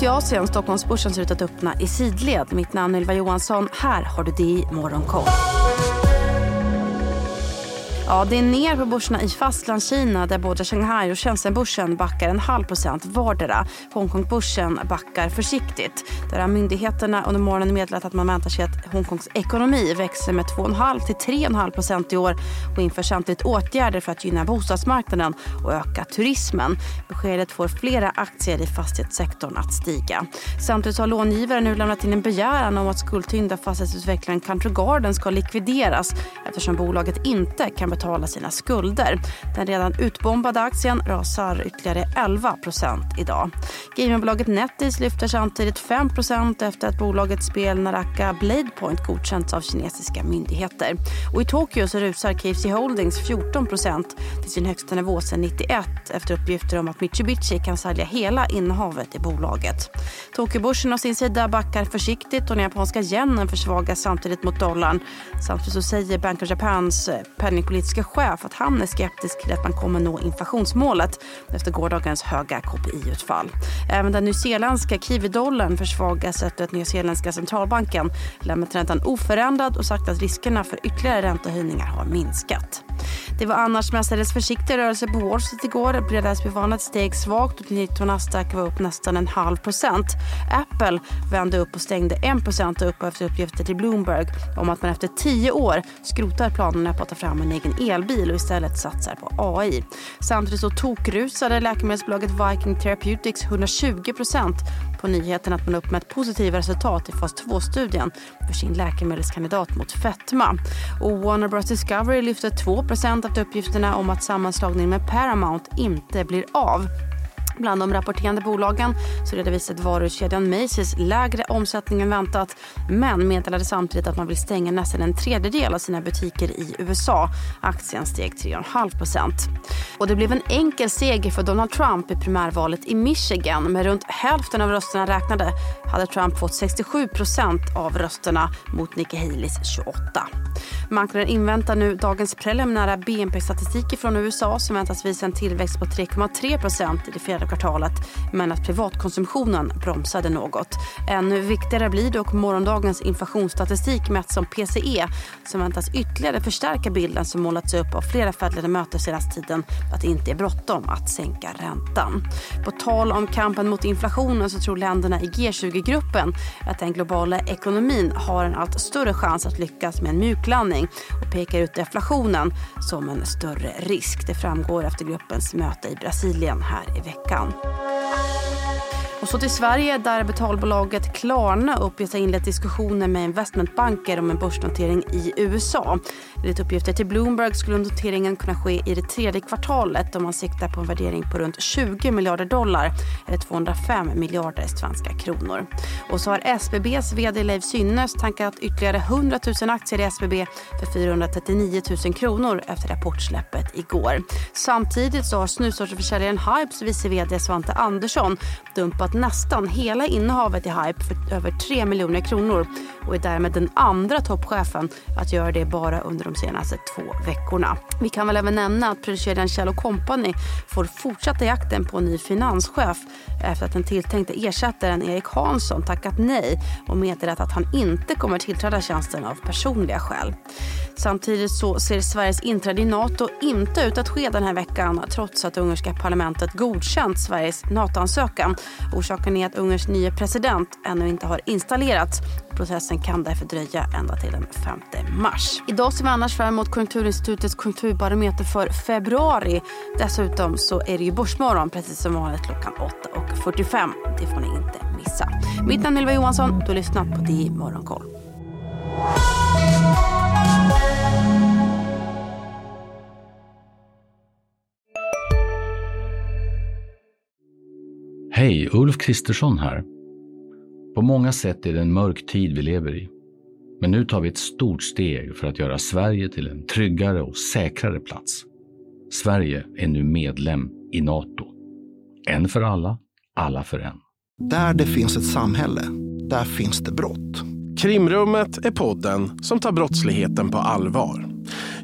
till Asien. Stockholmsbörsen ser ut att öppna i sidled. Mitt namn är Ylva Johansson. Här har du det i Morgonkoll. Ja, det är ner på börserna i fastlandskina där både Shanghai och Shenzhenbörsen backar 0,5% vardera. Hongkongbörsen backar försiktigt. Där har myndigheterna under morgonen meddelat att man väntar sig att Hongkongs ekonomi växer med 2,5 till 3,5% i år och inför samtidigt åtgärder för att gynna bostadsmarknaden och öka turismen. Beskedet får flera aktier i fastighetssektorn att stiga. Samtidigt har långivaren nu lämnat in en begäran om att skuldtyngda fastighetsutvecklaren Country Garden ska likvideras eftersom bolaget inte kan betala sina skulder. Den redan utbombade aktien rasar ytterligare 11% idag. Gamingbolaget Nettis lyfter samtidigt 5% efter att bolagets spel Naraka Blade Point godkänts av kinesiska myndigheter. Och i Tokyo så rusar KFC Holdings 14% till sin högsta nivå sedan 91 efter uppgifter om att Mitsubishi kan sälja hela innehavet i bolaget. Tokyobörsen och sin sida backar försiktigt och den japanska yenen försvagas samtidigt mot dollarn. Samtidigt så säger Bank of Japans penningpolitiska chef att han är skeptisk till att man kommer nå inflationsmålet efter gårdagens höga KPI-utfall. Även den nyzeeländska kiwi-dollarn försvagas efter att nyzeeländska centralbanken lämnat räntan oförändrad och sagt att riskerna för ytterligare räntehöjningar har minskat. Det var annars mestadels försiktiga rörelser på Wall Street igår. Breda SP-vandet steg svagt och Nasdaq var upp nästan 0,5%. Apple vände upp och stängde 1% upp efter uppgifter till Bloomberg om att man efter 10 år skrotar planerna på att ta fram en egen elbil och istället satsar på AI. Samtidigt så tokrusade läkemedelsbolaget Viking Therapeutics 120% på nyheten att man uppmätt positiva resultat i fas 2-studien för sin läkemedelskandidat mot fetma. Och Warner Bros Discovery lyfte 2% efter uppgifterna om att sammanslagningen med Paramount inte blir av. Bland de rapporterande bolagen så redovisade varukedjan Macy's lägre omsättning än väntat, men meddelade samtidigt att man vill stänga nästan 1/3 av sina butiker i USA. Aktien steg 3,5%. Och det blev en enkel seger för Donald Trump i primärvalet i Michigan. Med runt hälften av rösterna räknade hade Trump fått 67% av rösterna mot Nikki Haleys 28%. Marknaden inväntar nu dagens preliminära BNP-statistik från USA som väntas visa en tillväxt på 3,3% i det fjärde kvartalet, men att privatkonsumtionen bromsade något. Ännu viktigare blir dock morgondagens inflationsstatistik mätt som PCE som väntas ytterligare förstärka bilden som målats upp av flera Fed-ledamöter senaste tiden att det inte är bråttom att sänka räntan. På tal om kampen mot inflationen så tror länderna i G20-gruppen att den globala ekonomin har en allt större chans att lyckas med en mjuklandning och pekar ut deflationen som en större risk. Det framgår efter gruppens möte i Brasilien här i veckan. Och så till Sverige där betalbolaget Klarna uppges ha inlett diskussioner med investmentbanker om en börsnotering i USA. Enligt uppgifter till Bloomberg skulle noteringen kunna ske i det tredje kvartalet om man siktar på en värdering på runt $20 miljarder eller 205 miljarder svenska kronor. Och så har SBBs vd Leiv Synnes tankat ytterligare 100 000 aktier i SBB för 439 000 kronor efter rapportsläppet igår. Samtidigt så har snusorterförsäljaren Hypes vice vd Svante Andersson dumpat nästan hela innehavet i Hype för över 3 miljoner kronor och är därmed den andra toppchefen att göra det bara under de senaste 2 veckorna. Vi kan väl även nämna att produceraren Kjell Company får fortsätta jakten på en ny finanschef efter att den tilltänkta ersättaren Erik Hansson tackat nej och meddelat att han inte kommer tillträda tjänsten av personliga skäl. Samtidigt så ser Sveriges inträde i NATO inte ut att ske den här veckan trots att ungerska parlamentet godkänt Sveriges NATO-ansökan. Orsaken är att Ungerns nya president ännu inte har installerats. Processen kan därför dröja ända till den 5 mars. Idag ser vi annars fram emot Konjunkturinstitutets konjunkturbarometer för februari. Dessutom så är det ju börsmorgon precis som vanligt klockan 8:45. Det får ni inte missa. Mitt namn är Ylva Johansson, du lyssnar på det i Morgonkoll. Hej, Ulf Kristersson här. På många sätt är det en mörk tid vi lever i. Men nu tar vi ett stort steg för att göra Sverige till en tryggare och säkrare plats. Sverige är nu medlem i NATO. En för alla, alla för en. Där det finns ett samhälle, där finns det brott. Krimrummet är podden som tar brottsligheten på allvar.